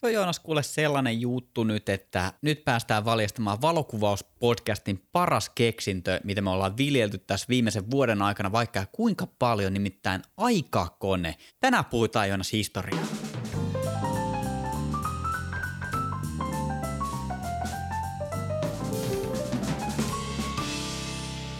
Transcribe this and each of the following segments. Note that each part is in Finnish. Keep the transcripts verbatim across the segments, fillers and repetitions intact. Se on Joonas kuule sellainen juttu nyt, että nyt päästään valjastamaan valokuvauspodcastin paras keksintö, mitä me ollaan viljelty tässä viimeisen vuoden aikana, vaikka kuinka paljon, nimittäin aikakone. Tänään puhutaan Joonas historiaa.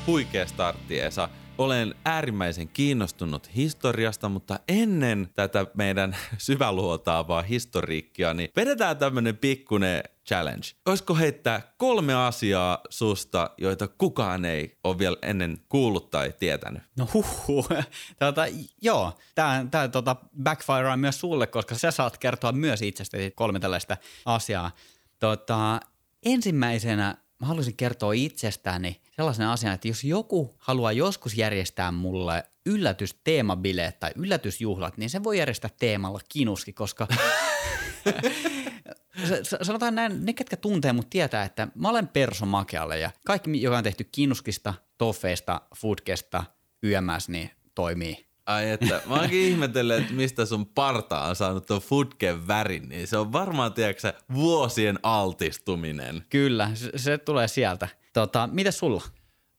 Huikea startti, Esa. Olen äärimmäisen kiinnostunut historiasta, mutta ennen tätä meidän syväluotaavaa historiikkia, niin vedetään tämmönen pikkunen challenge. Olisiko heittää kolme asiaa susta, joita kukaan ei ole vielä ennen kuullut tai tietänyt? No huhhuh. Tota, joo, tämä, tämä tota, backfireaa myös sulle, koska sä saat kertoa myös itsestäsi kolme tällaista asiaa. Tota, ensimmäisenä mä haluaisin kertoa itsestäni sellaisen asian, että jos joku haluaa joskus järjestää mulle yllätysteemabileet tai yllätysjuhlat, niin se voi järjestää teemalla kinuski, koska sanotaan näin, ne ketkä tuntee mut tietää, että mä olen perso makealle ja kaikki, joka on tehty kinuskista, toffeista, foodkesta, yms, niin toimii. Ai että, mä oonkin ihmetellyt, että mistä sun parta on saanut tuon futken värin, niin se on varmaan, tiedätkö, vuosien altistuminen. Kyllä, se, se tulee sieltä. Tota, mitäs sulla?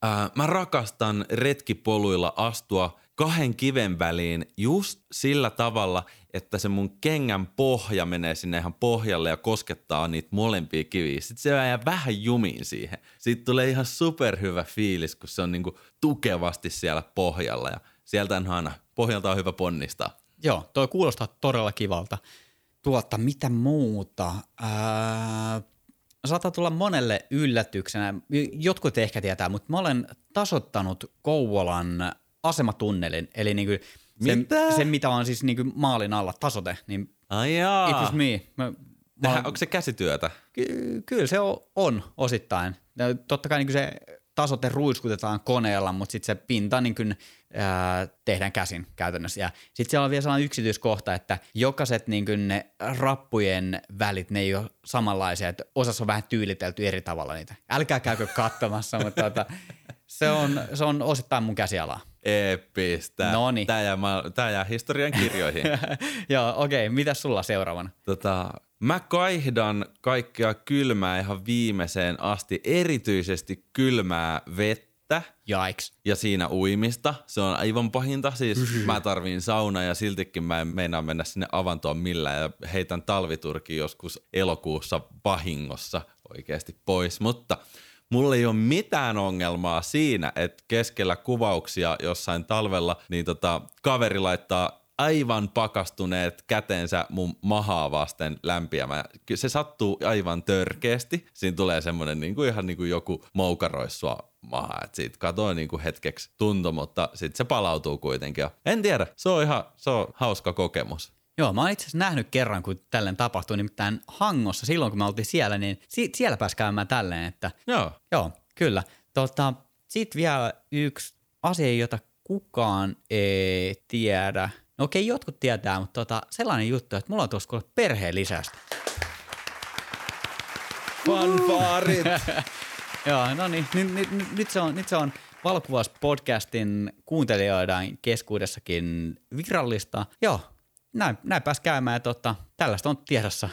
Ää, mä rakastan retkipoluilla astua kahden kiven väliin just sillä tavalla, että se mun kengän pohja menee sinne ihan pohjalle ja koskettaa niitä molempia kiviä. Sitten se jää vähän jumiin siihen. Siitä tulee ihan superhyvä fiilis, kun se on niinku tukevasti siellä pohjalla ja sieltähän aina pohjalta on hyvä ponnistaa. Joo, toi kuulostaa todella kivalta. Tuota, mitä muuta? Ää, saattaa tulla monelle yllätyksenä. Jotkut ehkä tietää, mutta mä olen tasoittanut Kouvolan asematunnelin. Eli niinku sen, mitä? sen, mitä on siis niinku maalin alla, tasote. Niin ai jaa. It was me. Mä, Tähän, mä, onko se käsityötä? Ky- kyllä se on, on osittain. Totta kai niinku se tasote ruiskutetaan koneella, mutta sitten se pinta niin kuin, ää, tehdään käsin käytännössä. Sitten siellä on vielä sellainen yksityiskohta, että jokaiset niin kuin ne rappujen välit, ne ei ole samanlaisia. Että osassa on vähän tyylitelty eri tavalla niitä. Älkää käykö katsomassa, mutta tuota, se, on, se on osittain mun käsialaa. Eeppistä. Noniin. Tämä jää, tämä jää historian kirjoihin. Joo, okei. Okay. Mitäs sulla seuraavana? Tota... Mä kaihdan kaikkea kylmää ihan viimeiseen asti, erityisesti kylmää vettä. Jaiks. Ja siinä uimista. Se on aivan pahinta. Siis mä tarviin saunaa ja siltikin mä en meinaa mennä sinne avantoon millään ja heitän talviturkin joskus elokuussa vahingossa oikeasti pois. Mutta mulla ei ole mitään ongelmaa siinä, että keskellä kuvauksia jossain talvella niin tota, kaveri laittaa aivan pakastuneet käteensä mun mahaa vasten lämpiämään. Se sattuu aivan törkeästi. Siinä tulee semmoinen niinku ihan niinku joku moukaroi sua mahaa. Et siitä katoo niinku hetkeksi tunto, mutta sit se palautuu kuitenkin. En tiedä, se on ihan se on hauska kokemus. Joo, mä oon itse asiassa nähnyt kerran, kun tälleen tapahtui, nimittäin Hangossa silloin, kun me oltiin siellä, niin si- siellä pääsi käymään tälleen. Että joo. Joo, kyllä. Tota, sit vielä yksi asia, jota kukaan ei tiedä. No okei, jotkut tietää, mutta tota, sellainen juttu, että mulla on tuossa kuule perheen lisästä. Fanfaarit! Joo, no niin, nyt, nyt, nyt se on, nyt se on valokuvauspodcastin kuuntelijoiden keskuudessakin virallista. Joo, näin, näin pääsi käymään, että tota, tällaista on tiedossa.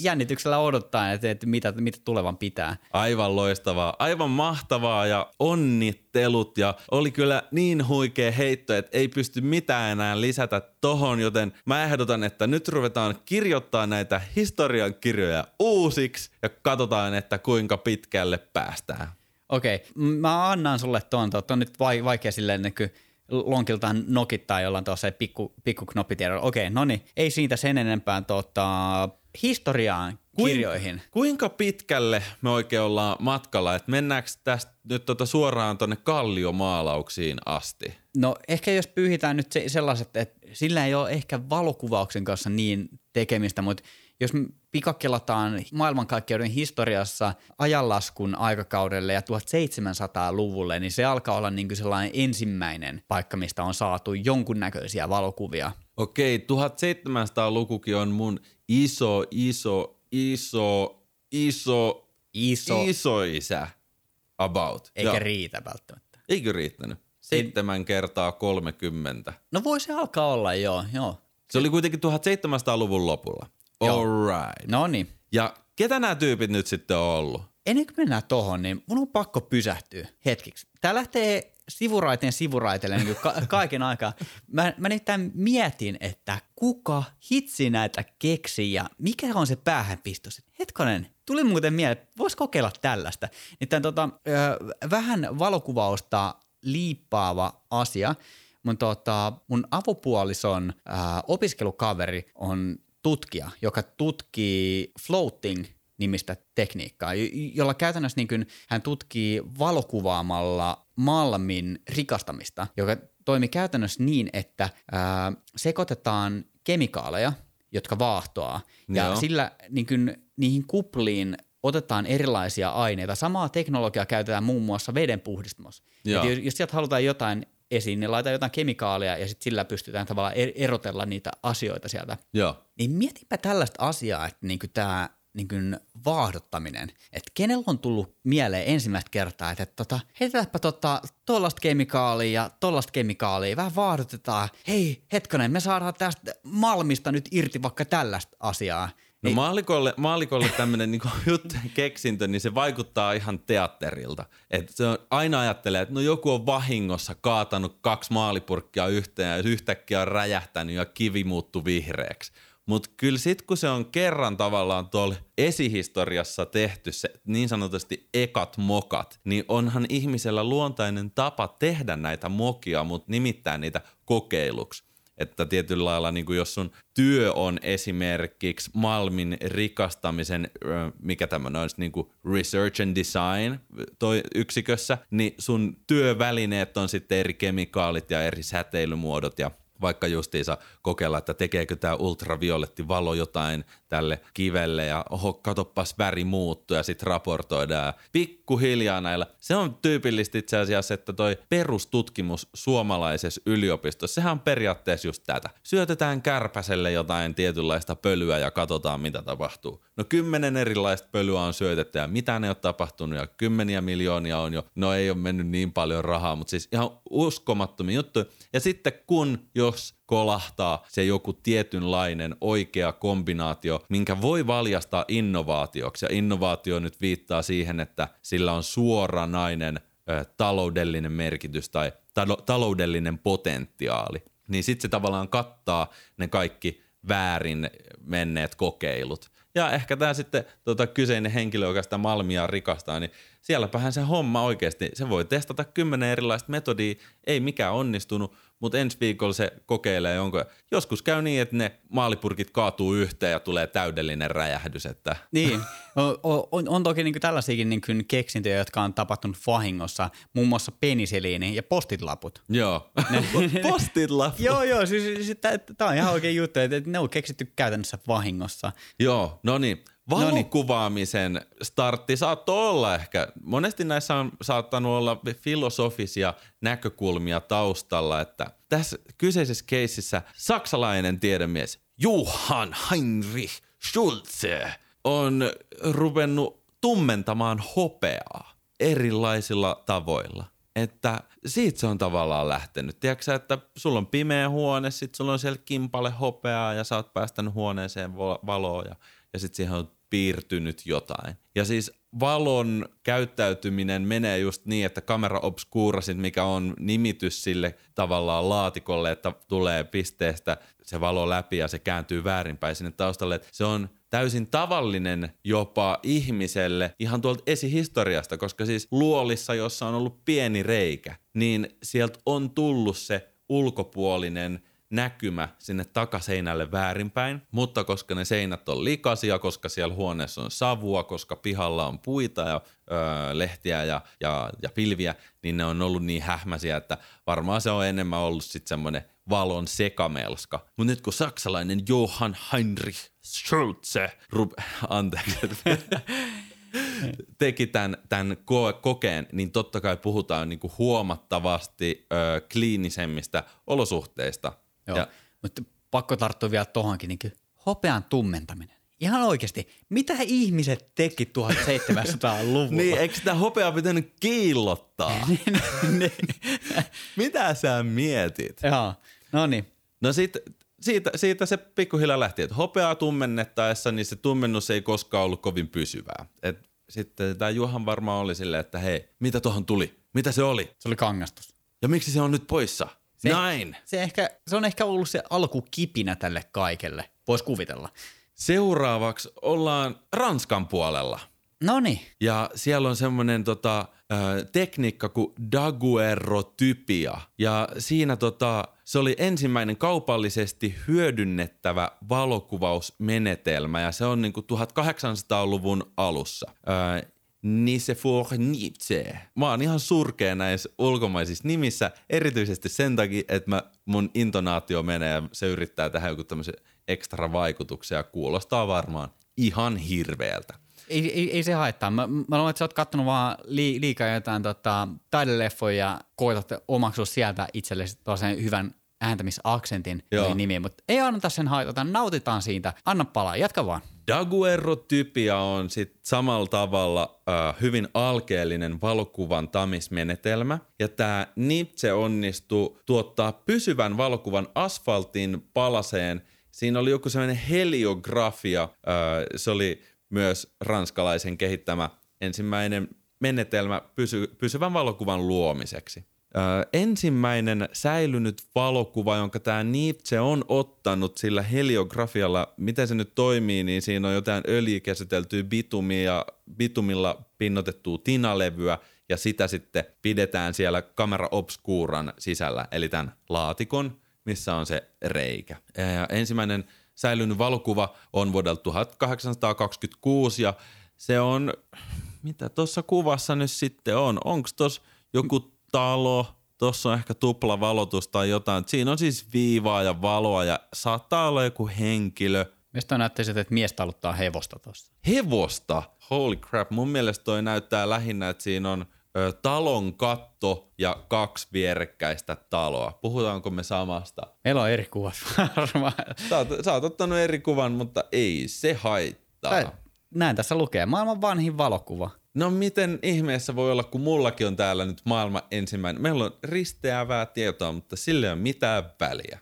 Jännityksellä odottaa, että, että mitä, mitä tulevan pitää. Aivan loistavaa, aivan mahtavaa ja onnittelut ja oli kyllä niin huikea heitto, että ei pysty mitään enää lisätä tohon, joten mä ehdotan, että nyt ruvetaan kirjoittaa näitä historian kirjoja uusiksi ja katsotaan, että kuinka pitkälle päästään. Okei, okay. Mä annan sulle tuon, tuon nyt vaikea silleen näkyy. Lonkiltaan nokittaa, jolla on tuossa pikku, pikku knoppitiedolla. Okei, no niin, ei siitä sen enempää tota, historiaan kirjoihin. Kuin, kuinka pitkälle me oikein ollaan matkalla? Et mennäänkö tästä nyt tota suoraan tuonne kalliomaalauksiin asti? No ehkä jos pyyhitään nyt se, sellaiset, että sillä ei ole ehkä valokuvauksen kanssa niin tekemistä, mutta jos me pikakelataan maailmankaikkeuden historiassa ajanlaskun aikakaudelle ja seitsemäntoistasataa-luvulle, niin se alkaa olla niin kuin sellainen ensimmäinen paikka, mistä on saatu jonkunnäköisiä valokuvia. Okei, seitsemäntoistasataa-lukukin on mun iso, iso, iso, iso, iso, iso isä about. Eikä ja. riitä välttämättä. Eikö riittänyt? Seitsemän kertaa kolmekymmentä. No voi se alkaa olla, joo, joo. Se oli kuitenkin seitsemäntoistasataa-luvun lopulla. All right. No niin. Ja ketä nämä tyypit nyt sitten on ollut? Ennen kuin mennään tohon, niin mun on pakko pysähtyä hetkiksi. Tää lähtee sivuraiteen sivuraiteelle niin ka- kaiken aikaa. Mä, mä nyt tämän mietin, että kuka hitsi näitä keksi ja mikä on se päähänpistos. Hetkonen, tuli muuten mieleen, vois kokeilla tällaista. Niin tota, ö, vähän valokuvausta liippaava asia. Mun, tota, mun avopuolison ö, opiskelukaveri on tutkija, joka tutkii floating nimistä tekniikkaa, jolla käytännössä niin kuin hän tutkii valokuvaamalla malmin rikastamista, joka toimi käytännössä niin, että ää, sekoitetaan kemikaaleja, jotka vaahtoaa, ja Joo. sillä niin kuin niihin kupliin otetaan erilaisia aineita. Samaa teknologiaa käytetään muun muassa vedenpuhdistamossa. Jos sieltä halutaan jotain esiin, niin laitetaan jotain kemikaaleja ja sitten sillä pystytään tavallaan erotella niitä asioita sieltä. Joo. Niin mietinpä tällaista asiaa, että niin kuin tämä niin kuin vaahdottaminen. Että kenellä on tullut mieleen ensimmäistä kertaa, että tota, heitetäänpä tota, tollaista kemikaalia ja tollaista kemikaalia, vähän vaahdotetaan. Hei, hetkonen, me saadaan tästä malmista nyt irti vaikka tällaista asiaa. No maallikolle, maallikolle tämmöinen niinku juttu, keksintö, niin se vaikuttaa ihan teatterilta. Et se on, aina ajattelee, että no joku on vahingossa kaatanut kaksi maalipurkkia yhteen ja yhtäkkiä on räjähtänyt ja kivi muuttuu vihreäksi. Mutta kyllä sitten, kun se on kerran tavallaan tuolla esihistoriassa tehty se niin sanotusti ekat mokat, niin onhan ihmisellä luontainen tapa tehdä näitä mokia, mutta nimittäin niitä kokeiluksi. Että tietyllä lailla, niin kuin jos sun työ on esimerkiksi malmin rikastamisen, mikä tämmöinen olisi niin kuin research and design toi yksikössä, niin sun työvälineet on sitten eri kemikaalit ja eri säteilymuodot ja vaikka justiinsa kokeilla, että tekeekö tämä ultravioletti valo jotain tälle kivelle ja oho, katoppas väri muuttuu ja sitten raportoidaan pikkuhiljaa näillä. Se on tyypillisesti itse asiassa, että toi perustutkimus suomalaisessa yliopistossa, sehän on periaatteessa just tätä. Syötetään kärpäselle jotain tietynlaista pölyä ja katsotaan, mitä tapahtuu. No kymmenen erilaista pölyä on syötetty ja mitään ei ole tapahtunut ja kymmeniä miljoonia on jo, no ei ole mennyt niin paljon rahaa, mutta siis ihan uskomattomia juttuja. Ja sitten kun jos kolahtaa se joku tietynlainen oikea kombinaatio, minkä voi valjastaa innovaatioksi. Ja innovaatio nyt viittaa siihen, että sillä on suoranainen ö, taloudellinen merkitys tai talo- taloudellinen potentiaali. Niin sitten se tavallaan kattaa ne kaikki väärin menneet kokeilut. Ja ehkä tämä sitten tota, kyseinen henkilö, joka sitä malmia rikastaa, niin sielläpähän se homma oikeasti, se voi testata kymmenen erilaista metodia, ei mikään onnistunut, mutta ensi viikolla se kokeilee jonkun. Joskus käy niin, että ne maalipurkit kaatuu yhteen ja tulee täydellinen räjähdys. Että. Niin, on, on, on toki niin kuin tällaisiakin niin kuin keksintöjä, jotka on tapahtunut vahingossa, muun muassa peniseliini ja postitlaput. Joo, postitlaput. Joo, joo, siis, siis tämä on ihan oikein juttu, että ne on keksitty käytännössä vahingossa. Joo, no niin. Valokuvaamisen startti saattoi olla ehkä. Monesti näissä on saattanut olla filosofisia näkökulmia taustalla, että tässä kyseisessä keississä saksalainen tiedemies Johann Heinrich Schulze on ruvennut tummentamaan hopeaa erilaisilla tavoilla. Että siitä se on tavallaan lähtenyt. Tiedätkö että sulla on pimeä huone, sit sulla on siellä kimpale hopeaa ja sä oot päästänyt huoneeseen valoa ja, ja sit siihen on piirtynyt jotain. Ja siis valon käyttäytyminen menee just niin, että camera obscura, sit mikä on nimitys sille tavallaan laatikolle, että tulee pisteestä se valo läpi ja se kääntyy väärinpäin sinne taustalle. Että se on täysin tavallinen jopa ihmiselle ihan tuolta esihistoriasta, koska siis luolissa, jossa on ollut pieni reikä, niin sieltä on tullut se ulkopuolinen näkymä sinne takaseinälle väärinpäin, mutta koska ne seinät on likaisia, koska siellä huoneessa on savua, koska pihalla on puita ja öö, lehtiä ja, ja, ja pilviä, niin ne on ollut niin hähmäisiä, että varmaan se on enemmän ollut sitten semmoinen valon sekamelska. Mutta nyt kun saksalainen Johann Heinrich Schulze rup- anteeksi, teki tämän, tämän kokeen, niin totta kai puhutaan niinku huomattavasti öö, kliinisemmistä olosuhteista. Joo, ja, mutta pakko tarttua vielä tuohonkin, niin hopean tummentaminen. Ihan oikeasti, mitä ihmiset teki seitsemäntoistasadan luvulla? Niin, eikö sitä hopeaa pitänyt kiillottaa? Mitä sä mietit? Joo, no niin. No sit siitä, siitä se pikkuhiljaa lähti, että hopeaa tummennettaessa, niin se tummennus ei koskaan ollut kovin pysyvää. Et sitten tämä Johan varmaan oli silleen, että hei, mitä tuohon tuli? Mitä se oli? Se oli kangastus. Ja miksi se on nyt poissa? Se, Näin! Se, ehkä, se on ehkä ollut se alkukipinä tälle kaikelle, voisi kuvitella. Seuraavaksi ollaan Ranskan puolella. Noniin. Ja siellä on semmoinen tota, äh, tekniikka kuin daguerreotypia. Ja siinä tota, se oli ensimmäinen kaupallisesti hyödynnettävä valokuvausmenetelmä. Ja se on niinku tuhatkahdeksansataaluvun alussa. Äh, Niin se for Niépce. Mä oon ihan surkea näissä ulkomaisissa nimissä, erityisesti sen takia, että mä, mun intonaatio menee ja se yrittää tehdä joku tämmöisen ekstra vaikutuksen ja kuulostaa varmaan ihan hirveältä. Ei, ei, ei se haittaa. Mä, mä luulen, että sä oot kattonut vaan li, liikaa jotain tota, taideleffoja ja koetat omaksua sieltä itsellesi tosen hyvän ääntämisaksentin nimiin, mutta ei anneta sen haitata, nautitaan siitä. Anna palaa, jatka vaan. Daguerreotypia on sit samalla tavalla äh, hyvin alkeellinen valokuvan tamismenetelmä, ja tämä Niépce onnistui tuottaa pysyvän valokuvan asfaltin palaseen. Siinä oli joku sellainen heliografia, äh, se oli myös ranskalaisen kehittämä ensimmäinen menetelmä pysy, pysyvän valokuvan luomiseksi. Öö, ensimmäinen säilynyt valokuva, jonka tämä Niépce on ottanut sillä heliografialla, miten se nyt toimii, niin siinä on jotain öljykäsiteltyä bitumia, bitumilla pinnotettua tinalevyä ja sitä sitten pidetään siellä kamera obscuran sisällä, eli tämän laatikon, missä on se reikä. Ja ensimmäinen säilynyt valokuva on vuodelta tuhatkahdeksansataakaksikymmentäkuusi ja se on, mitä tuossa kuvassa nyt sitten on, onko tuossa joku talo, tuossa on ehkä tupla valotus tai jotain. Siinä on siis viivaa ja valoa ja saattaa olla joku henkilö. Mistä näyttäisi, että mies taluttaa hevosta tuossa? Hevosta? Holy crap. Mun mielestä toi näyttää lähinnä, että siinä on ö, talon katto ja kaksi vierekkäistä taloa. Puhutaanko me samasta? Meillä on eri kuvat varmaan. Sä oot, sä oot ottanut eri kuvan, mutta ei se haittaa. Sä, näin tässä lukee. Maailman vanhin valokuva. No miten ihmeessä voi olla, kun mullakin on täällä nyt maailman ensimmäinen. Meillä on risteävää tietoa, mutta sillä ei ole mitään väliä.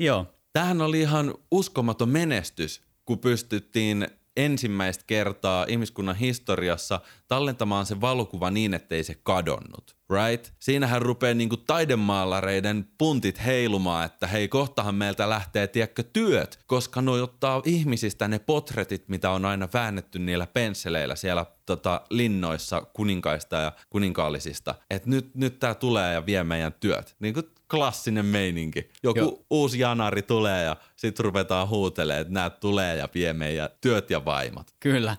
Joo. Tämähän oli ihan uskomaton menestys, kun pystyttiin ensimmäistä kertaa ihmiskunnan historiassa tallentamaan se valokuva niin, ettei se kadonnut. Right? Siinähän rupeaa niinku taidemaalareiden puntit heilumaan, että hei, kohtahan meiltä lähtee tiedätkö työt, koska noi ottaa ihmisistä ne potretit, mitä on aina väännetty niillä pensseleillä siellä tota, linnoissa kuninkaista ja kuninkaallisista. Et nyt, nyt tää tulee ja vie meidän työt. Niinku klassinen meininki. Joku Joo. uusi janari tulee ja sit ruvetaan huutelemaan, että nää tulee ja vie meidän työt ja vaimat. Kyllä.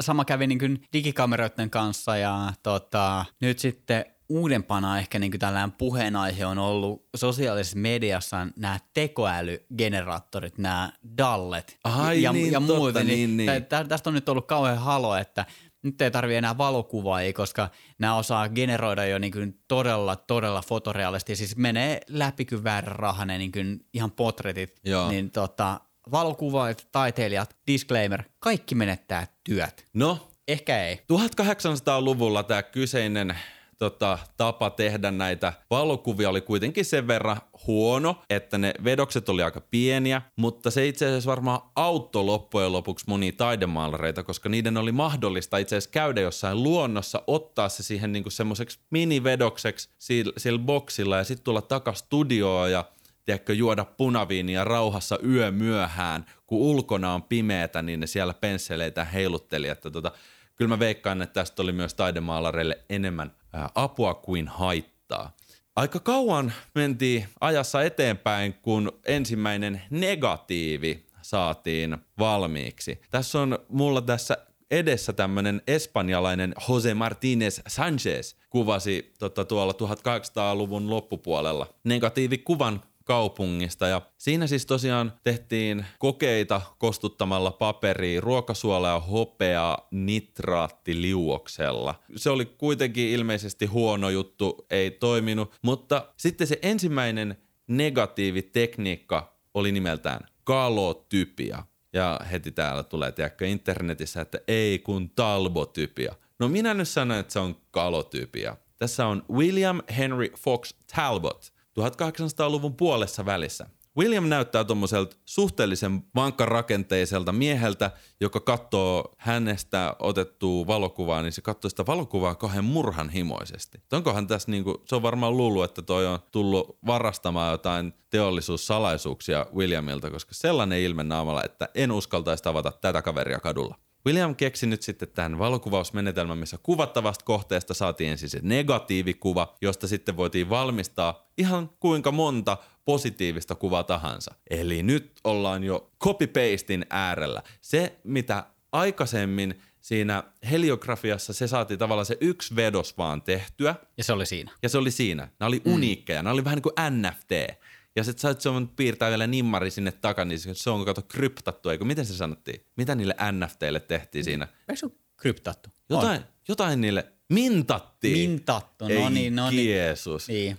Sama kävi niin kuin digikameroiden kanssa ja tota, nyt sitten uudempana ehkä niin kuin tällainen puheenaihe on ollut sosiaalisessa mediassa nämä tekoälygeneraattorit, nämä dallet Ai, ja, niin, ja totta, muuten. Niin, niin. Tä, tästä on nyt ollut kauhean halo, että nyt ei tarvitse enää valokuvaajia, koska nämä osaa generoida jo niin kuin todella, todella fotoreaalisesti. Siis menee läpi kuin väärän rahan ne niin kuin ihan potretit, Joo. niin tota – valokuvaajat, taiteilijat, disclaimer, kaikki menettää työt. No? Ehkä ei. tuhatkahdeksansataaluvulla tämä kyseinen tota, tapa tehdä näitä valokuvia oli kuitenkin sen verran huono, että ne vedokset oli aika pieniä, mutta se itse asiassa varmaan auttoi loppujen lopuksi monia taidemaalareita, koska niiden oli mahdollista itse asiassa käydä jossain luonnossa, ottaa se siihen niinku semmoiseksi minivedokseksi sillä, sillä boksilla ja sitten tulla takas studioon ja tiedätkö, juoda punaviinia rauhassa yö myöhään, kun ulkona on pimeätä, niin ne siellä pensseleitä heilutteli. Että tota, kyllä mä veikkaan, että tästä oli myös taidemaalareille enemmän ää, apua kuin haittaa. Aika kauan mentiin ajassa eteenpäin, kun ensimmäinen negatiivi saatiin valmiiksi. Tässä on mulla tässä edessä tämmöinen espanjalainen Jose Martínez Sánchez kuvasi tota, tuolla tuhatkahdeksansataaluvun loppupuolella negatiivikuvan kaupungista ja siinä siis tosiaan tehtiin kokeita kostuttamalla paperia, ruokasuolaa ja hopeaa nitraattiliuoksella. Se oli kuitenkin ilmeisesti huono juttu, ei toiminut, mutta sitten se ensimmäinen negatiivitekniikka oli nimeltään kalotypia. Ja heti täällä tulee, tiedätkö, internetissä, että ei kun talbotypia. No minä nyt sanon, että se on kalotypia. Tässä on William Henry Fox Talbot. tuhatkahdeksansataaluvun puolessa välissä. William näyttää tuommoiselta suhteellisen vankkarakenteelta mieheltä, joka katsoo hänestä otettua valokuvaa, niin se katsoo sitä valokuvaa kahden murhan himoisesti. Onkohan tässä niinku, se on varmaan luullut, että toi on tullut varastamaan jotain teollisuussalaisuuksia Williamilta, koska sellainen ilme naamalla, että en uskaltaisi tavata tätä kaveria kadulla. William keksi nyt sitten tämän valokuvausmenetelmän, missä kuvattavasta kohteesta saatiin ensin se negatiivikuva, josta sitten voitiin valmistaa ihan kuinka monta positiivista kuvaa tahansa. Eli nyt ollaan jo copy-pastin äärellä. Se, mitä aikaisemmin siinä heliografiassa se saatiin tavallaan se yksi vedos vaan tehtyä. Ja se oli siinä. Ja se oli siinä. Nämä oli mm. uniikkeja. Nämä oli vähän niin kuin N F T. Ja sit sä oot piirtää vielä nimmari sinne takan, niin se on kato kryptattu, eikö? Miten se sanottiin? Mitä niille N F T:ille tehtiin siinä? Eikö se ole kryptattu? Jotain, jotain niille mintattiin. Mintattu, no niin, no niin. Jeesus. Niin,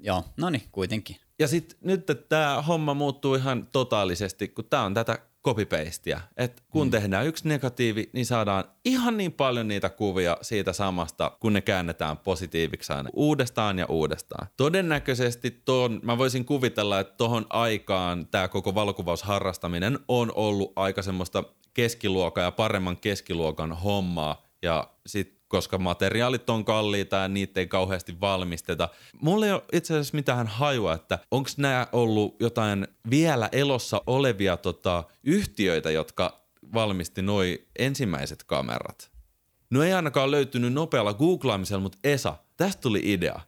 joo, no niin, kuitenkin. Ja sit nyt tää homma muuttuu ihan totaalisesti, kun tää on tätä copy-pastea. Et kun mm. tehdään yksi negatiivi, niin saadaan ihan niin paljon niitä kuvia siitä samasta, kun ne käännetään positiiviksi aina uudestaan ja uudestaan. Todennäköisesti tuon, mä voisin kuvitella, että tohon aikaan tää koko valokuvausharrastaminen on ollut aika semmoista keskiluokan ja paremman keskiluokan hommaa ja sit koska materiaalit on kalliita ja niitä ei kauheasti valmisteta. Mulla ei ole itse asiassa mitään hajua, että onko nämä ollut jotain vielä elossa olevia tota, yhtiöitä, jotka valmisti noi ensimmäiset kamerat. No ei ainakaan löytynyt nopealla googlaamisella, mutta Esa, tästä tuli idea.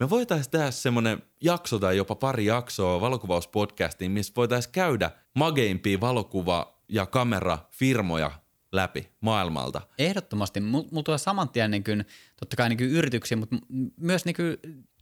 Me voitaisiin tehdä semmoinen jakso tai jopa pari jaksoa valokuvauspodcastiin, missä voitaisiin käydä mageimpia valokuva- ja kamerafirmoja läpi maailmalta. Ehdottomasti. Mulla tulee saman tien niin kuin, totta kai niin kuin yrityksiä, mutta myös niin kuin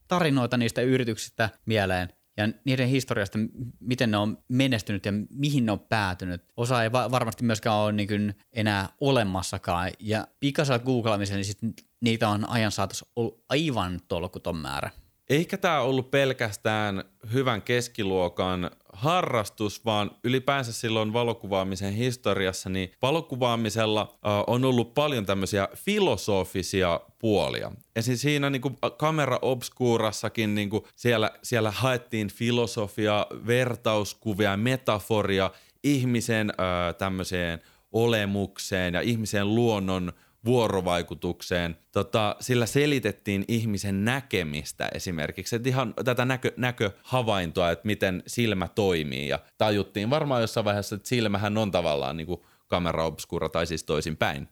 tarinoita niistä yrityksistä mieleen ja niiden historiasta, miten ne on menestynyt ja mihin ne on päätynyt. Osa ei va- varmasti myöskään ole niin kuin enää olemassakaan ja pikaisella googlaamisella niin sit niitä on ajan saatossa ollut aivan tolkuton määrä. Eikä tämä ollut pelkästään hyvän keskiluokan harrastus, vaan ylipäänsä silloin valokuvaamisen historiassa, niin valokuvaamisella on ollut paljon tämmöisiä filosofisia puolia. Esimerkiksi siinä niin kuin kamera obscurassakin niin kuin siellä, siellä haettiin filosofiaa, vertauskuvia, metaforia ihmisen tämmöiseen olemukseen ja ihmisen luonnon vuorovaikutukseen. Tota, sillä selitettiin ihmisen näkemistä esimerkiksi, että ihan tätä näkö, näköhavaintoa, että miten silmä toimii ja tajuttiin varmaan jossain vaiheessa, että silmähän on tavallaan niin kuin kamera obscura tai siis toisinpäin.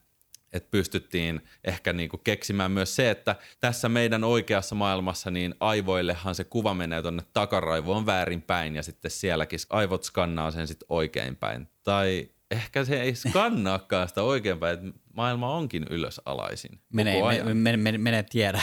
Että pystyttiin ehkä niinku keksimään myös se, että tässä meidän oikeassa maailmassa niin aivoillehan se kuva menee tuonne takaraivoon väärinpäin ja sitten sielläkin aivot skannaa sen sitten oikeinpäin. Tai ehkä se ei skannaakaan sitä oikeinpäin, että maailma onkin ylösalaisin. Mene, mene, mene, mene tiedä.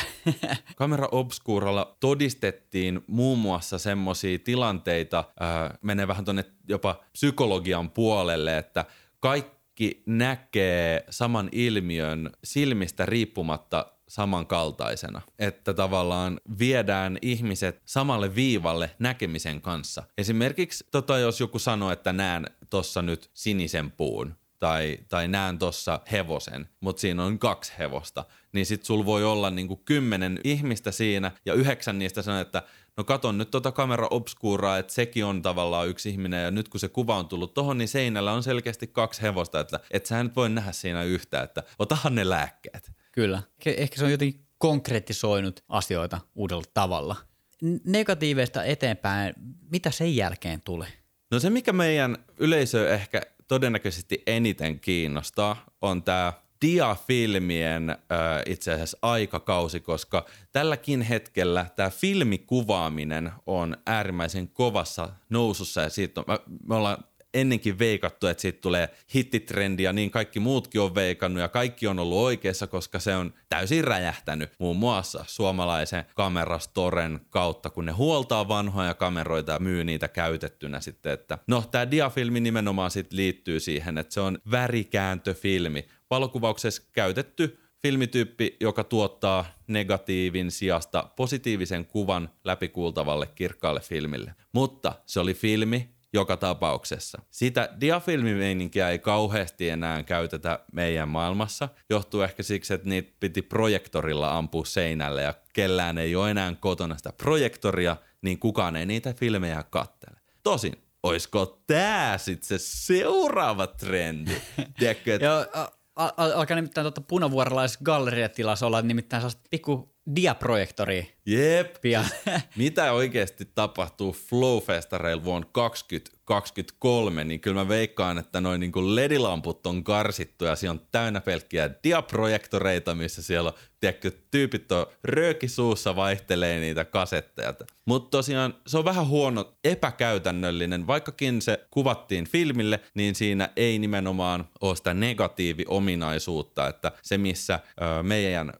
Kamera obscuralla todistettiin muun muassa semmoisia tilanteita, äh, menee vähän tuonne jopa psykologian puolelle, että kaikki näkee saman ilmiön silmistä riippumatta samankaltaisena, että tavallaan viedään ihmiset samalle viivalle näkemisen kanssa. Esimerkiksi tota, jos joku sanoo, että näen tuossa nyt sinisen puun tai, tai näen tuossa hevosen, mutta siinä on kaksi hevosta, niin sit sulla voi olla niinku kymmenen ihmistä siinä ja yhdeksän niistä sanoo, että no katon nyt tota kamera obscuraa, että sekin on tavallaan yksi ihminen ja nyt kun se kuva on tullut tohon, niin seinällä on selkeästi kaksi hevosta, että et sä nyt voi nähdä siinä yhtään, että otahan ne lääkkeet. Kyllä. Ehkä se on jotenkin konkretisoinut asioita uudella tavalla. Negatiiveista eteenpäin, mitä sen jälkeen tuli? No se, mikä meidän yleisö ehkä todennäköisesti eniten kiinnostaa, on tämä diafilmien äh, itse asiassa aikakausi, koska tälläkin hetkellä tämä filmikuvaaminen on äärimmäisen kovassa nousussa ja siitä on, me ollaan ennenkin veikattu, että siitä tulee hittitrendi ja niin kaikki muutkin on veikannut ja kaikki on ollut oikeassa, koska se on täysin räjähtänyt muun muassa suomalaisen kamerastoren kautta, kun ne huoltaa vanhoja kameroita ja myy niitä käytettynä sitten. Että no, tämä diafilmi nimenomaan sitten liittyy siihen, että se on värikääntöfilmi. Valokuvauksessa käytetty filmityyppi, joka tuottaa negatiivin sijasta positiivisen kuvan läpikuultavalle kirkkaalle filmille. Mutta se oli filmi joka tapauksessa. Sitä diafilmimeininkiä ei kauheasti enää käytetä meidän maailmassa. Johtuu ehkä siksi, että niitä piti projektorilla ampua seinälle ja kellään ei ole enää kotona sitä projektoria niin kukaan ei niitä filmejä katsele. Tosin, oisko tää sit se seuraava trendi? Tiedätkö, että... Joo, al- al- alkaa nimittäin tuota punavuorelaisgalleriatilassa olla nimittäin sellaista pikku diaprojektoria. Jep, mitä oikeasti tapahtuu Flow-festareilla vuonna kaksituhattakaksikymmentäkolme, niin kyllä mä veikkaan, että noin niin kuin L E D-lamput on karsittu ja siellä on täynnä pelkkiä diaprojektoreita, missä siellä on, tiedätkö, tyypit on röökisuussa, vaihtelee niitä kasetteja. Mutta tosiaan se on vähän huono, epäkäytännöllinen, vaikkakin se kuvattiin filmille, niin siinä ei nimenomaan ole sitä negatiiviominaisuutta, että se missä ö, meidän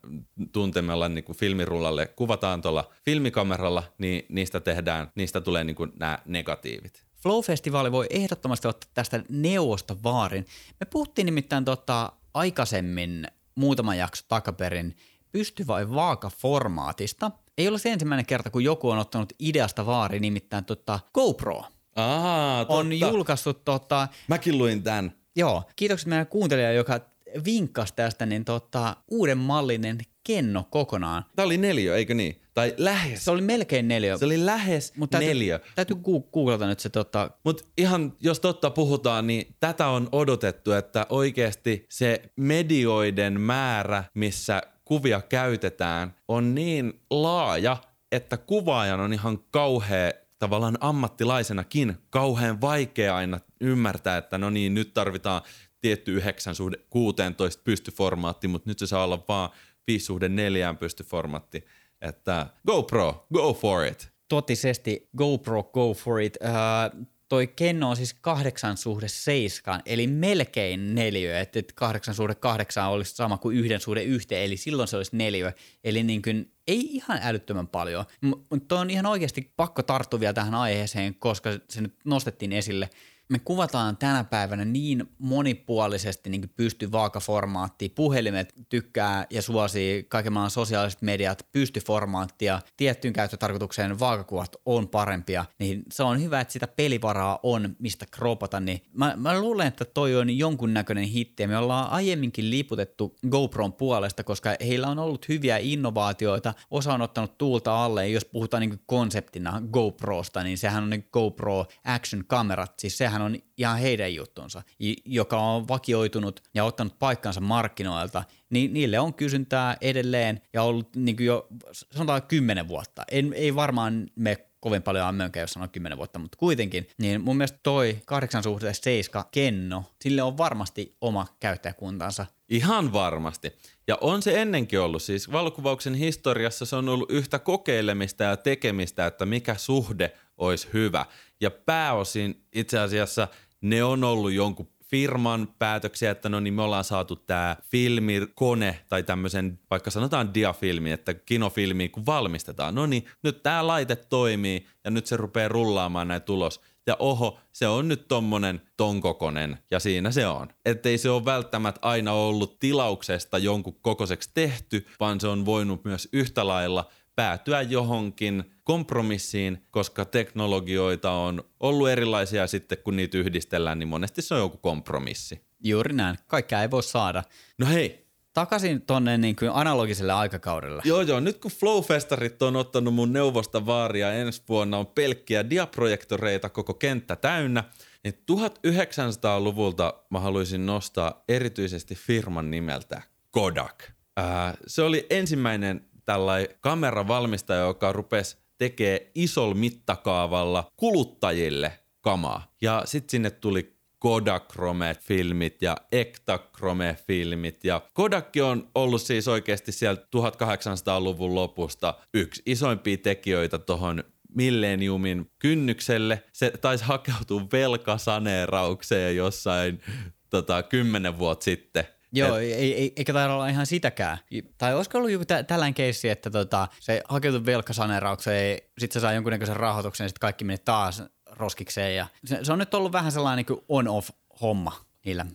tuntemalla niin kuin filmirullalle kuvataan tuolla filmikameralla, niin niistä tehdään, niistä tulee niin kuin nämä negatiivit. Flow-festivaali voi ehdottomasti ottaa tästä neuvosta vaarin. Me puhuttiin nimittäin tota aikaisemmin muutama jakso takaperin pysty- vai vaaka-formaatista. Ei ole se ensimmäinen kerta, kun joku on ottanut ideasta vaari, nimittäin tota GoPro. Aha, totta. On julkaissut tota... Mäkin luin tämän. Joo, kiitokset meidän kuuntelijalle, joka vinkkasi tästä niin tota, uuden mallinen kenno kokonaan. Tämä oli neliö, eikö niin? Tai lähes. Se oli melkein neliö. Se oli lähes Mut täytyy, neliö. Täytyy googlata nyt se tota. Mutta ihan jos totta puhutaan, niin tätä on odotettu, että oikeasti se medioiden määrä, missä kuvia käytetään, on niin laaja, että kuvaajan on ihan kauhea, tavallaan ammattilaisenakin, kauhean vaikea aina ymmärtää, että no niin, nyt tarvitaan tietty yhdeksän suhde kuusitoista pystyformaatti, mutta nyt se saa olla vaan viisi suhde neljä pystyformaatti. Että GoPro, go for it. Totisesti GoPro, go for it. Uh, toi Kenno on siis kahdeksan suhde seitsemän, eli melkein neliö. Että kahdeksan suhde kahdeksan olisi sama kuin yksi suhde yksi, eli silloin se olisi neliö. Eli niin kuin ei ihan älyttömän paljon. Mutta on ihan oikeasti pakko tarttua vielä tähän aiheeseen, koska se nyt nostettiin esille. Me kuvataan tänä päivänä niin monipuolisesti niin pystyvaakaformaattia. Puhelimet tykkää ja suosii kaiken maailman sosiaaliset mediat pystyformaattia. Tiettyyn käyttötarkoitukseen vaakakuvat on parempia, niin se on hyvä, että sitä pelivaraa on, mistä kropata. Niin mä, mä luulen, että toi on jonkunnäköinen hitti. Me ollaan aiemminkin liputettu GoPron puolesta, koska heillä on ollut hyviä innovaatioita. Osa on ottanut tuulta alle, ja jos puhutaan niin konseptina GoProsta, niin sehän on niin GoPro action-kamerat, siis sehän on ihan heidän juttunsa, joka on vakioitunut ja ottanut paikkansa markkinoilta, niin niille on kysyntää edelleen ja ollut niin kuin jo sanotaan kymmenen vuotta. Ei, ei varmaan me kovin paljon ammönkään, jos sanoo kymmenen vuotta, mutta kuitenkin. Niin mun mielestä toi kahdeksan suhde seitsemän kenno, sille on varmasti oma käyttäjäkuntansa. Ihan varmasti. Ja on se ennenkin ollut, siis valokuvauksen historiassa se on ollut yhtä kokeilemista ja tekemistä, että mikä suhde olisi hyvä. Ja pääosin itse asiassa ne on ollut jonkun firman päätöksiä, että no niin me ollaan saatu tämä filmikone tai tämmöisen, vaikka sanotaan diafilmi, että kinofilmiä kun valmistetaan, no niin nyt tämä laite toimii ja nyt se rupeaa rullaamaan näitä ulos. Ja oho, se on nyt tommonen tonkokonen ja siinä se on. Ettei se ole välttämättä aina ollut tilauksesta jonkun kokoiseksi tehty, vaan se on voinut myös yhtä lailla päätyä johonkin kompromissiin, koska teknologioita on ollut erilaisia sitten, kun niitä yhdistellään, niin monesti se on joku kompromissi. Juuri näin. Kaikkea ei voi saada. No hei. Takaisin tuonne niin kuin analogiselle aikakaudelle. Joo, joo. Nyt kun Flow-festarit on ottanut mun neuvosta vaaria, ensi vuonna on pelkkiä diaprojektoreita koko kenttä täynnä, niin tuhatyhdeksänsataaluvulta mä haluaisin nostaa erityisesti firman nimeltä Kodak. Ää, se oli ensimmäinen tällainen kameravalmistaja, joka rupesi tekemään isolla mittakaavalla kuluttajille kamaa. Ja sitten sinne tuli Kodakrome-filmit ja Ektachrome-filmit. Ja Kodak on ollut siis oikeasti sieltä tuhatkahdeksansataaluvun lopusta yksi isoimpia tekijöitä tuohon milleniumin kynnykselle. Se taisi hakeutua velkasaneeraukseen jossain tota, kymmenen vuotta sitten. Joo, et, ei, ei, eikä taida olla ihan sitäkään. Tai olisiko ollut joku tä, tällainen keissi, että tota, se hakeutui velkasaneeraukseen, sitten se sai jonkunnäköisen rahoituksen ja sitten kaikki meni taas roskikseen. Ja se, se on nyt ollut vähän sellainen niin on-off-homma niillä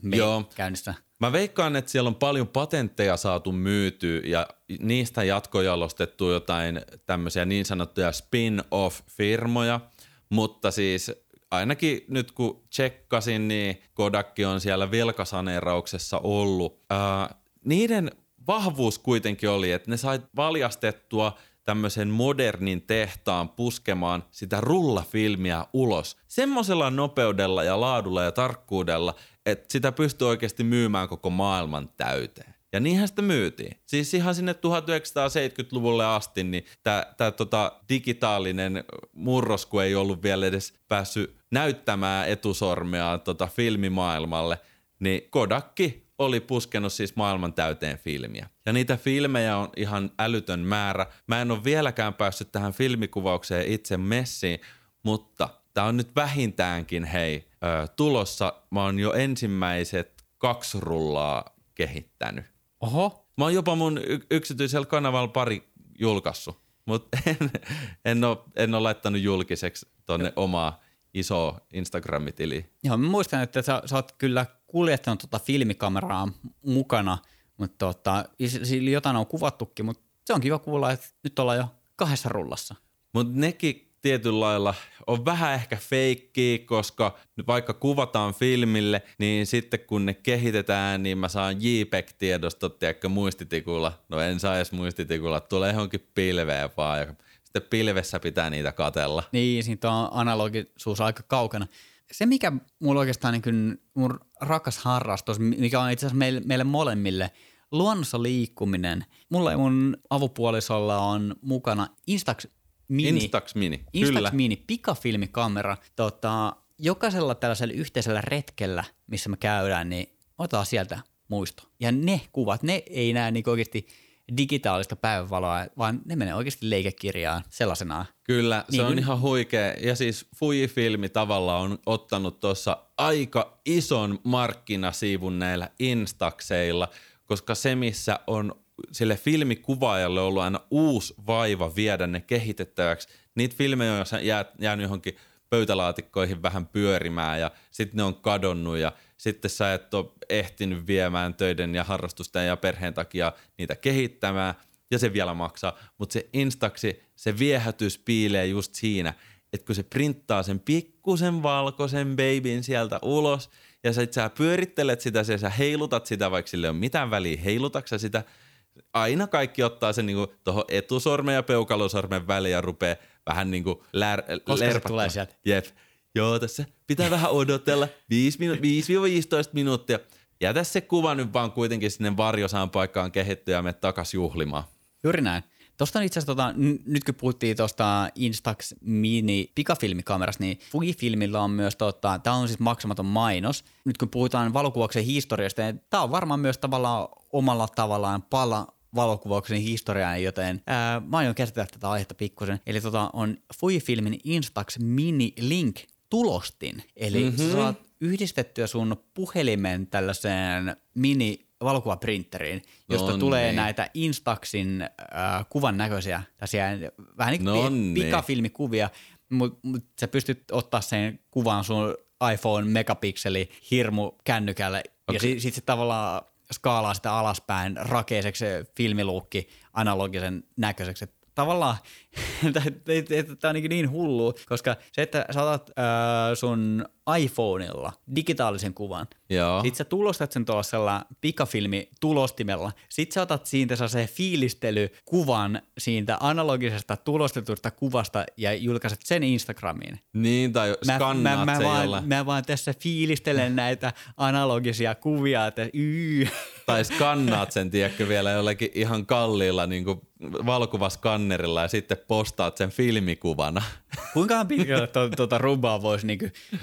käynnissä. Mä veikkaan, että siellä on paljon patentteja saatu myytyä ja niistä jatkojalostettu jotain tämmöisiä niin sanottuja spin-off-firmoja, mutta siis ainakin nyt kun tsekkasin, niin Kodak on siellä velkasaneerauksessa ollut. Ää, niiden vahvuus kuitenkin oli, että ne sai valjastettua tämmöisen modernin tehtaan puskemaan sitä rullafilmiä ulos semmoisella nopeudella ja laadulla ja tarkkuudella, että sitä pystyy oikeasti myymään koko maailman täyteen. Ja niinhän sitä myytiin. Siis ihan sinne tuhatyhdeksänsataaseitsemänkymmentäluvulle asti niin tämä tota, digitaalinen murros, kun ei ollut vielä edes päässyt näyttämään etusormeaan tota, filmimaailmalle, niin Kodakki oli puskenut siis maailman täyteen filmiä. Ja niitä filmejä on ihan älytön määrä. Mä en ole vieläkään päässyt tähän filmikuvaukseen itse messiin, mutta tää on nyt vähintäänkin hei ö, tulossa. Mä oon jo ensimmäiset kaksi rullaa kehittänyt. Oho. Mä oon jopa mun y- yksityisellä kanavalla pari julkaissut, mutta en, en, ole, en ole laittanut julkiseksi tonne omaa isoa Instagram-tiliä. Joo, mä muistan, että sä, sä oot kyllä kuljettanut tota filmikameraa mukana, mutta tota, sillä jotain on kuvattukin, mutta se on kiva kuulla, että nyt ollaan jo kahdessa rullassa. Mutta nekin tietyllä lailla on vähän ehkä feikkiä, koska vaikka kuvataan filmille, niin sitten kun ne kehitetään, niin mä saan JPEG-tiedostot, tiedätkö, muistitikulla. No en saa edes muistitikulla, tulee johonkin pilveen vaan ja sitten pilvessä pitää niitä katella. Niin, siitä on analogisuus aika kaukana. Se, mikä mulla oikeastaan niin kuin mun rakas harrastus, mikä on itse asiassa meille, meille molemmille, luonnossa liikkuminen. Mulla ja mun avopuolisolla on mukana Instax Mini. Instax Mini, Instax kyllä. Mini, pikafilmikamera. Tota, jokaisella tällaisella yhteisellä retkellä, missä me käydään, niin otetaan sieltä muisto. Ja ne kuvat, ne ei näe niin oikeasti digitaalista päivänvaloa, vaan ne menee oikeasti leikekirjaan sellaisenaan. Kyllä, se niin, on ihan huikea. Ja siis Fujifilmi tavallaan on ottanut tuossa aika ison markkinasivun näillä instakseilla, koska se, missä on sille filmikuvaajalle ollut aina uusi vaiva viedä ne kehitettäväksi, niitä filmejä on jää, jäänyt johonkin pöytälaatikkoihin vähän pyörimään ja sitten ne on kadonnut ja sitten sä et ole ehtinyt viemään töiden ja harrastusten ja perheen takia niitä kehittämään ja se vielä maksaa. Mutta se Instaksi, se viehätys piilee just siinä, että kun se printtaa sen pikkusen valkoisen babyn sieltä ulos ja sit sä pyörittelet sitä, sä heilutat sitä, vaikka sille ei ole mitään väliä, heilutaksä sitä. Aina kaikki ottaa sen niinku tuohon etusormen ja peukalosormen väliin ja rupeaa vähän niinku lär, koska se tulee sieltä. Jep. Joo, tässä pitää vähän odotella viisi viisitoista minuuttia. Jätä se kuva nyt vaan kuitenkin sinne varjosaan paikkaan kehittyä ja mene takas juhlimaan. Juuri näin. Tuosta on itse asiassa, tota, nyt kun puhuttiin tuosta Instax Mini pikafilmikamerasta, niin Fujifilmilla on myös, tota, tämä on siis maksamaton mainos. Nyt kun puhutaan valokuvauksen historiasta, niin tämä on varmaan myös tavallaan omalla tavallaan pala valokuvauksen historiaan, joten ää, mä aion käsitellä tätä aihetta pikkusen. Eli tota, on Fujifilmin Instax Mini Link -tulostin, eli mm-hmm. saat yhdistettyä sun puhelimen tällaiseen mini valokuvaprinteriin, josta Nonni. tulee näitä Instaxin äh, kuvan näköisiä, vähän niin kuin pikafilmikuvia, mutta mut sä pystyt ottaa sen kuvan sun iPhone megapikseli hirmu kännykällä okay. ja sit, sit se tavallaan skaalaa sitä alaspäin rakeiseksi filmiluukki analogisen näköiseksi. Tavallaan tämä on niin, niin hullua, koska se, että sä otat ää, sun iPhoneilla digitaalisen kuvan, joo. sit sä tulostat sen tuollaisella pikafilmitulostimella, sit sä otat siitä sellaisen fiilistelykuvan siitä analogisesta tulostetusta kuvasta ja julkaiset sen Instagramiin. Niin, tai skannaat mä, mä, mä se vaan, jollain. Mä vaan tässä fiilistelen näitä analogisia kuvia, että yy. Tai skannaat sen, tiedätkö, vielä jollakin ihan kalliilla niin kuin valokuvaskannerilla ja sitten postaat sen filmikuvana. Kuinkahan pitkälle tuota, tuota rumbaa voisi, niin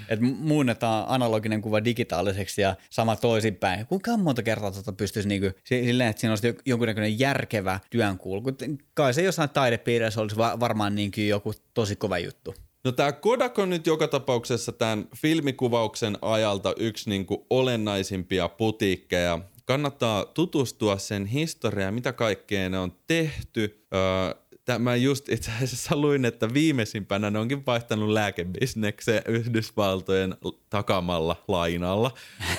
että muunnetaan analoginen kuva digitaaliseksi ja sama toisinpäin. Kuinkahan monta kertaa tuota pystyisi niin kuin, silleen, että siinä olisi jonkunnäköinen järkevä työnkulku. Kai se jossain taidepiirissä olisi varmaan niin kuin joku tosi kova juttu. No tämä Kodak on nyt joka tapauksessa tämän filmikuvauksen ajalta yksi niin kuin olennaisimpia putiikkeja. Kannattaa tutustua sen historiaan, mitä kaikkea ne on tehty. Öö, mä just itse asiassa luin, että viimeisimpänä ne onkin vaihtanut lääkebisnekseen Yhdysvaltojen takamalla lainalla.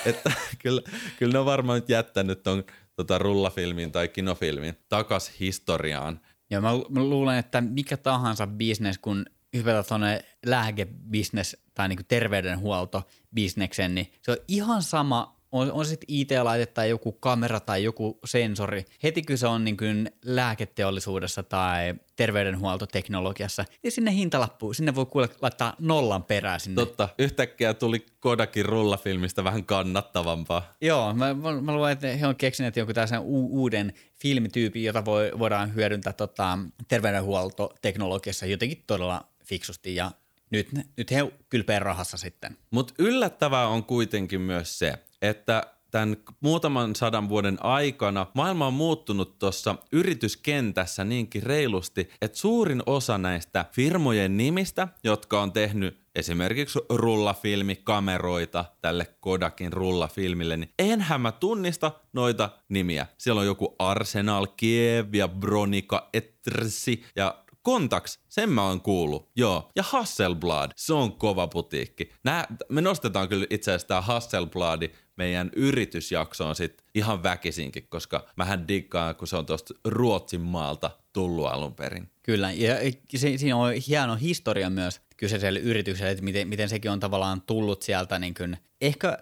Että kyllä, kyllä ne on varmaan nyt jättänyt ton tota, rullafilmin tai kinofilmin takas historiaan. Ja mä, lu- mä luulen, että mikä tahansa bisnes, kun hypätään tuonne lääkebisnes tai niinku terveydenhuoltobisnekseen, niin se on ihan sama on, on sitten I T-laite tai joku kamera tai joku sensori, heti kyse on niin kuin lääketeollisuudessa tai terveydenhuoltoteknologiassa, ja sinne hintalappu, sinne voi kuule laittaa nollan perää sinne. Totta, yhtäkkiä tuli Kodakin rullafilmistä vähän kannattavampaa. Joo, mä, mä luulen, että he on keksineet jonkun tällaisen u- uuden filmityypin, jota voi, voidaan hyödyntää tota, terveydenhuoltoteknologiassa jotenkin todella fiksusti, ja nyt, nyt he kylpeen rahassa sitten. Mutta yllättävää on kuitenkin myös se, että tämän muutaman sadan vuoden aikana maailma on muuttunut tuossa yrityskentässä niinkin reilusti, että suurin osa näistä firmojen nimistä, jotka on tehnyt esimerkiksi rullafilmikameroita tälle Kodakin rullafilmille, niin enhän mä tunnista noita nimiä. Siellä on joku Arsenal, Kiev ja Bronica, Etrsi ja Contax, sen mä oon kuullut, joo. Ja Hasselblad, se on kova putiikki. Nää, me nostetaan kyllä itse asiassa tää Hasselbladi meidän yritysjaksoon sit ihan väkisinkin, koska mähän diggaan, kun se on tuosta Ruotsin maalta tullut alun perin. Kyllä, ja se, siinä on hieno historia myös kyseiselle yritykselle, että miten, miten sekin on tavallaan tullut sieltä. Niin kuin, ehkä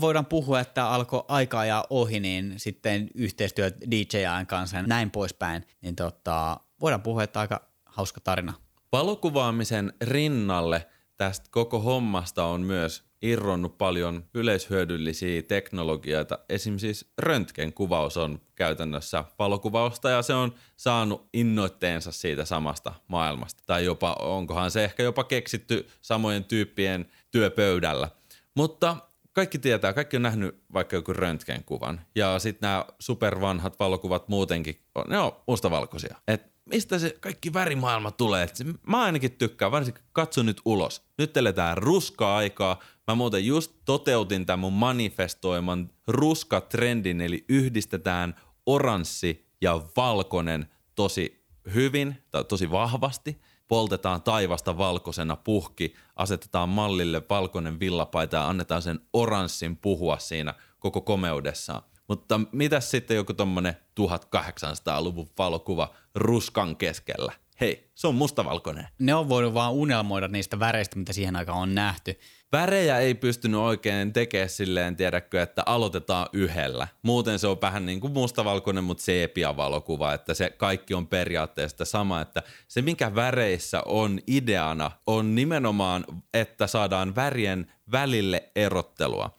voidaan puhua, että alkoi aika ajaa ohi, niin sitten yhteistyö D J I:n kanssa ja näin poispäin, niin tota, voidaan puhua, että aika hauska tarina. Valokuvaamisen rinnalle tästä koko hommasta on myös irronnut paljon yleishyödyllisiä teknologioita. Esimerkiksi siis röntgenkuvaus on käytännössä valokuvausta ja se on saanut innoitteensa siitä samasta maailmasta. Tai jopa onkohan se ehkä jopa keksitty samojen tyyppien työpöydällä. Mutta kaikki tietää, kaikki on nähnyt vaikka joku röntgenkuvan. Ja sitten nämä supervanhat valokuvat muutenkin, ne on mustavalkoisia. Et mistä se kaikki värimaailma tulee? Mä ainakin tykkään, varsinkin katso nyt ulos. Nyt eletään ruskaa aikaa. Mä muuten just toteutin tämän mun manifestoiman ruskatrendin, eli yhdistetään oranssi ja valkoinen tosi hyvin tai tosi vahvasti. Poltetaan taivasta valkoisena puhki, asetetaan mallille valkoinen villapaita ja annetaan sen oranssin puhua siinä koko komeudessaan. Mutta mitäs sitten joku tommonen tuhatkahdeksansataaluvun valokuva ruskan keskellä? Hei, se on mustavalkoinen. Ne on voinut vaan unelmoida niistä väreistä, mitä siihen aikaan on nähty. Värejä ei pystynyt oikein tekemään silleen, tiedäkö, että aloitetaan yhdellä. Muuten se on vähän niin kuin mustavalkoinen, mutta sepia-valokuva, että se kaikki on periaatteessa sama, että se minkä väreissä on ideana on nimenomaan, että saadaan värien välille erottelua.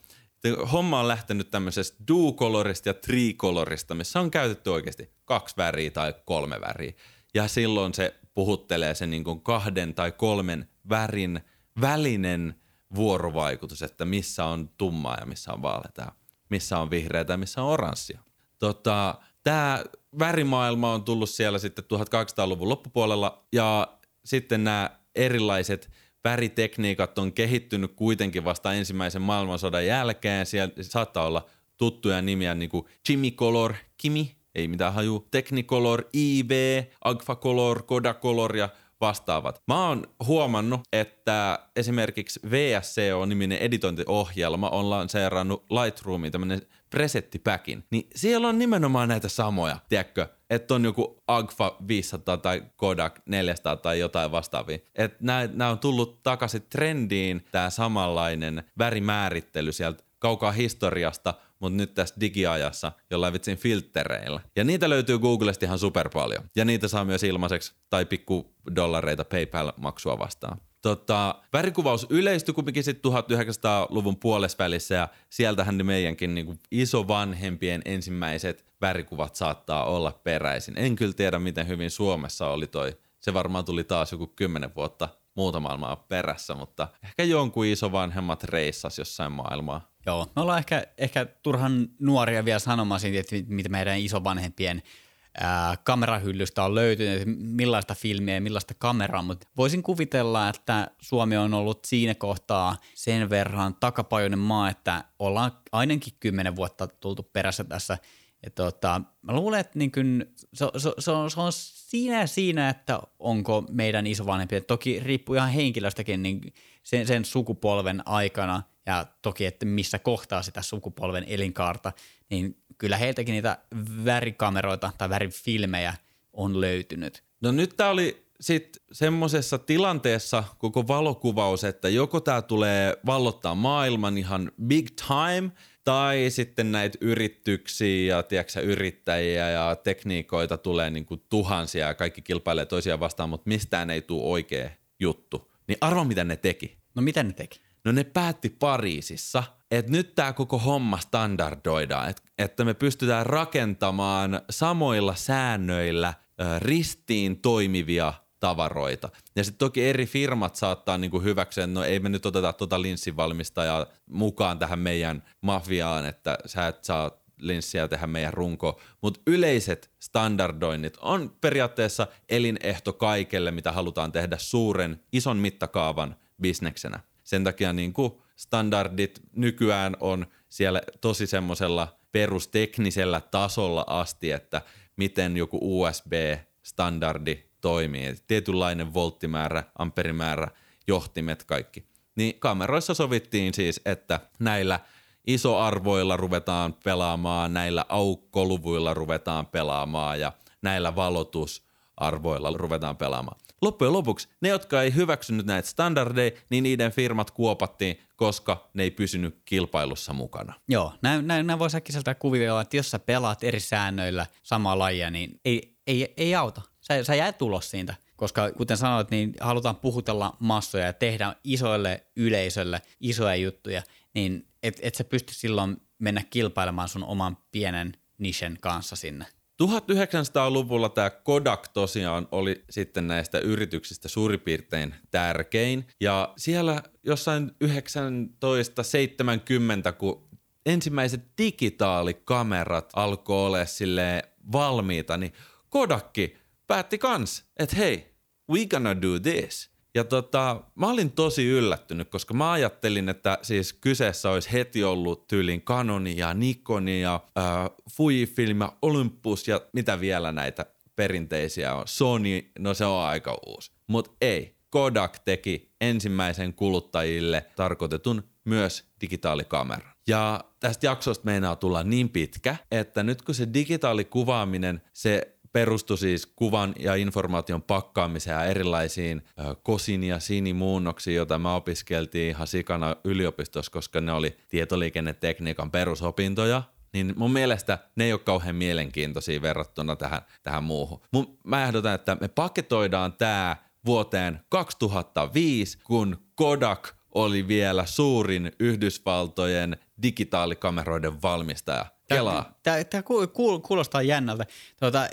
Homma on lähtenyt tämmöisestä duukolorista ja trikolorista, missä on käytetty oikeasti kaksi väriä tai kolme väriä. Ja silloin se puhuttelee sen niin kuin kahden tai kolmen värin välinen vuorovaikutus, että missä on tummaa ja missä on vaaleaa, missä on vihreää ja missä on oranssia. Tota, tämä värimaailma on tullut siellä sitten tuhatkahdeksansataaluvun loppupuolella ja sitten nämä erilaiset väritekniikat on kehittynyt kuitenkin vasta ensimmäisen maailmansodan jälkeen. Siellä saattaa olla tuttuja nimiä niin kuin Chimicolor, Kimi, ei mitään haju, Technicolor, I V, Agfacolor, Kodacolor ja vastaavat. Mä oon huomannut, että esimerkiksi V S C O-niminen editointiohjelma on lanseerannut Lightroomiin tämmönen presettipäkin, niin siellä on nimenomaan näitä samoja, tiedätkö, että on joku Agfa viisisataa tai Kodak neljäsataa tai jotain vastaavia. Että nämä on tullut takaisin trendiin, tämä samanlainen värimäärittely sieltä kaukaa historiasta, mutta nyt tässä digiajassa jollain vitsin filttereillä. Ja niitä löytyy Googlesta ihan super paljon. Ja niitä saa myös ilmaiseksi tai pikku dollareita PayPal-maksua vastaan. Tota, värikuvaus yleistyi kumminkin sitten tuhatyhdeksänsataaluvun puolesvälissä ja sieltähän meidänkin niinku isovanhempien ensimmäiset värikuvat saattaa olla peräisin. En kyllä tiedä, miten hyvin Suomessa oli toi. Se varmaan tuli taas joku kymmenen vuotta muuta maailmaa perässä, mutta ehkä jonkun isovanhemmat reissas jossain maailmaa. Joo, me ollaan ehkä, ehkä turhan nuoria vielä sanomaan siitä, että mitä meidän isovanhempien ää, kamerahyllystä on löytynyt, millaista filmiä ja millaista kameraa, mutta voisin kuvitella, että Suomi on ollut siinä kohtaa sen verran takapajuinen maa, että ollaan ainakin kymmenen vuotta tultu perässä tässä. Ja tota, mä luulen, että niin kuin, se, se, se, on, se on siinä siinä, että onko meidän isovanhempia, toki riippuu ihan henkilöstäkin niin sen, sen sukupolven aikana ja toki, että missä kohtaa sitä sukupolven elinkaarta, niin kyllä heiltäkin niitä värikameroita tai värifilmejä on löytynyt. No nyt tää oli sitten semmoisessa tilanteessa koko valokuvaus, että joko tämä tulee vallottaa maailman ihan big time, tai sitten näitä yrityksiä ja tiiäksä, yrittäjiä ja tekniikoita tulee niin kuin tuhansia ja kaikki kilpailee toisiaan vastaan, mutta mistään ei tule oikea juttu. Niin arvo, mitä ne teki. No mitä ne teki? No ne päätti Pariisissa, että nyt tämä koko homma standardoidaan, että, että me pystytään rakentamaan samoilla säännöillä ristiin toimivia tavaroita. Ja sitten toki eri firmat saattaa niinku hyväksyä, no ei me nyt oteta tuota linssinvalmistajaa mukaan tähän meidän mafiaan, että sä et saa linssiä tehdä meidän runkoon. Mutta yleiset standardoinnit on periaatteessa elinehto kaikelle, mitä halutaan tehdä suuren, ison mittakaavan bisneksenä. Sen takia niinku standardit nykyään on siellä tosi semmoisella perusteknisellä tasolla asti, että miten joku U S B-standardi toimii. Tietynlainen volttimäärä, amperimäärä, johtimet, kaikki. Niin kameroissa sovittiin siis, että näillä isoarvoilla ruvetaan pelaamaan, näillä aukkoluvuilla ruvetaan pelaamaan ja näillä valotusarvoilla ruvetaan pelaamaan. Loppujen lopuksi ne, jotka ei hyväksynyt näitä standardeja, niin niiden firmat kuopattiin, koska ne ei pysynyt kilpailussa mukana. Joo, näin, näin, näin voisi äkkiseltä kuvitella, että jos sä pelaat eri säännöillä samaa lajia, niin ei, ei, ei auta. Sä, sä jäät ulos siitä, koska kuten sanoit, niin halutaan puhutella massoja ja tehdä isoille yleisölle isoja juttuja, niin et, et sä pysty silloin mennä kilpailemaan sun oman pienen nischen kanssa sinne. tuhatyhdeksänsataaluvulla tämä Kodak tosiaan oli sitten näistä yrityksistä suurin piirtein tärkein, ja siellä jossain tuhatyhdeksänsataaseitsemänkymmentä, kun ensimmäiset digitaalikamerat alkoi olla silleen valmiita, niin Kodakki päätti kans, että hei, we gonna do this. Ja tota, mä olin tosi yllättynyt, koska mä ajattelin, että siis kyseessä olisi heti ollut tyylin Canon ja Nikon ja äh, Fujifilm ja Olympus ja mitä vielä näitä perinteisiä on. Sony, no se on aika uusi. Mutta ei, Kodak teki ensimmäisen kuluttajille tarkoitetun myös digitaalikameran. Ja tästä jaksosta meinaa tulla niin pitkä, että nyt kun se digitaalikuvaaminen, se perustui siis kuvan ja informaation pakkaamiseen ja erilaisiin kosin ja sinimuunnoksiin, joita me opiskeltiin ihan sikana yliopistossa, koska ne oli tietoliikennetekniikan perusopintoja, niin mun mielestä ne ei ole kauhean mielenkiintoisia verrattuna tähän, tähän muuhun. Mun, mä ehdotan, että me paketoidaan tää vuoteen kaksituhattaviisi, kun Kodak oli vielä suurin Yhdysvaltojen digitaalikameroiden valmistaja. Kelaa. Tämä, tämä kuulostaa jännältä. Tuota,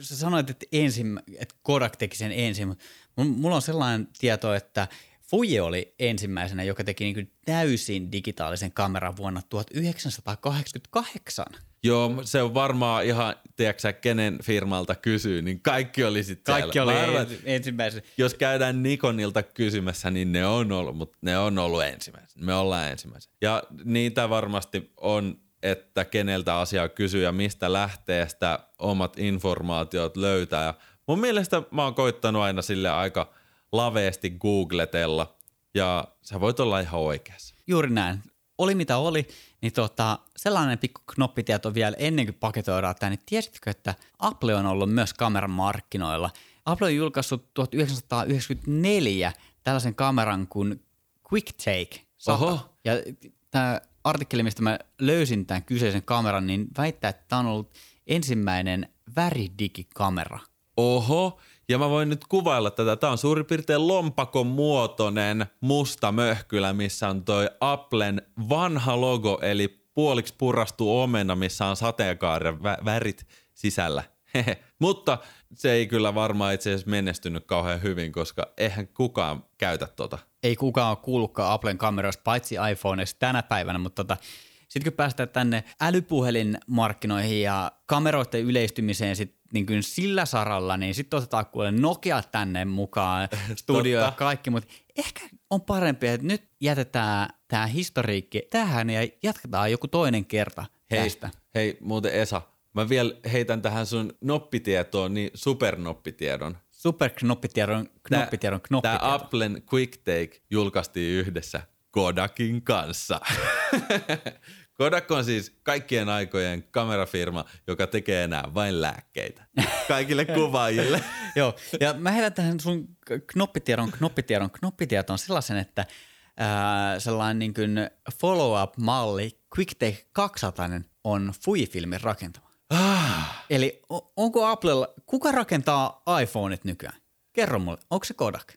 sä sanoit, että, ensin, että Kodak teki sen ensin, mutta mulla on sellainen tieto, että Fuji oli ensimmäisenä, joka teki niin kuin täysin digitaalisen kameran vuonna tuhatyhdeksänsataakahdeksankymmentäkahdeksan. Joo, se on varmaan ihan, tiedätkö kenen firmalta kysyy, niin kaikki oli sitten kaikki siellä. Kaikki oli arvan, ensimmäisenä. Jos käydään Nikonilta kysymässä, niin ne on ollut, mutta ne on ollut ensimmäisenä. Me ollaan ensimmäisenä. Ja niitä varmasti on, että keneltä asiaa kysyy ja mistä lähteestä omat informaatiot löytää. Ja mun mielestä mä oon koittanut aina sille aika laveesti googletella, ja sä voit olla ihan oikeassa. Juuri näin. Oli mitä oli, niin tota, sellainen pikku knoppitieto vielä ennen kuin paketoidaan tämä, niin tiesitkö, että Apple on ollut myös kameran markkinoilla? Apple on julkaissut tuhatyhdeksänsataayhdeksänkymmentäneljä tällaisen kameran kuin QuickTake. Oho. Ja tämä artikkeli, mistä mä löysin tämän kyseisen kameran, niin väittää, että tämä on ollut ensimmäinen väridigikamera. Oho, ja mä voin nyt kuvailla tätä. Tämä on suurin piirtein lompakon muotoinen musta möhkylä, missä on toi Applen vanha logo, eli puoliksi purastu omena, missä on sateenkaaren vä- värit sisällä. Mutta se ei kyllä varmaan itse asiassa menestynyt kauhean hyvin, koska eihän kukaan käytä tota. Ei kukaan ole kuullutkaan Applen kameroista, paitsi iPhoneista tänä päivänä, mutta tota, sitten kun päästään tänne älypuhelinmarkkinoihin ja kameroiden yleistymiseen sit, niin kyllä sillä saralla, niin sitten otetaan kuule Nokia tänne mukaan, studio ja kaikki, mutta ehkä on parempi, että nyt jätetään tämä historiikki tähän ja jatketaan joku toinen kerta hei, tästä. Hei muuten Esa, mä vielä heitän tähän sun noppitietoon, niin supernoppitiedon. Superknoppitiedon, knoppitiedon, knoppitiedon. Tämä Applen QuickTake julkaistiin yhdessä Kodakin kanssa. Kodak on siis kaikkien aikojen kamerafirma, joka tekee enää vain lääkkeitä kaikille kuvaajille. Joo, ja mä heitän tähän sun knoppitiedon, knoppitiedon, knoppitiedon sellaisen, että ää, sellainen niin kuin follow-up-malli QuickTake kaksisataa on Fujifilmin rakentama. Ah. Eli onko Applella, kuka rakentaa iPhoneit nykyään? Kerro mulle, onko se Kodak?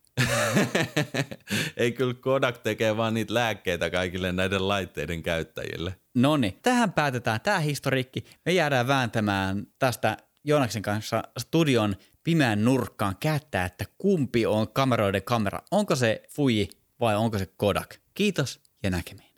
Ei kyllä, Kodak tekee vaan niitä lääkkeitä kaikille näiden laitteiden käyttäjille. Noniin, tähän päätetään tämä historiikki. Me jäädään vääntämään tästä Joonaksen kanssa studion pimeän nurkkaan kättää, että kumpi on kameroiden kamera. Onko se Fuji vai onko se Kodak? Kiitos ja näkemiin.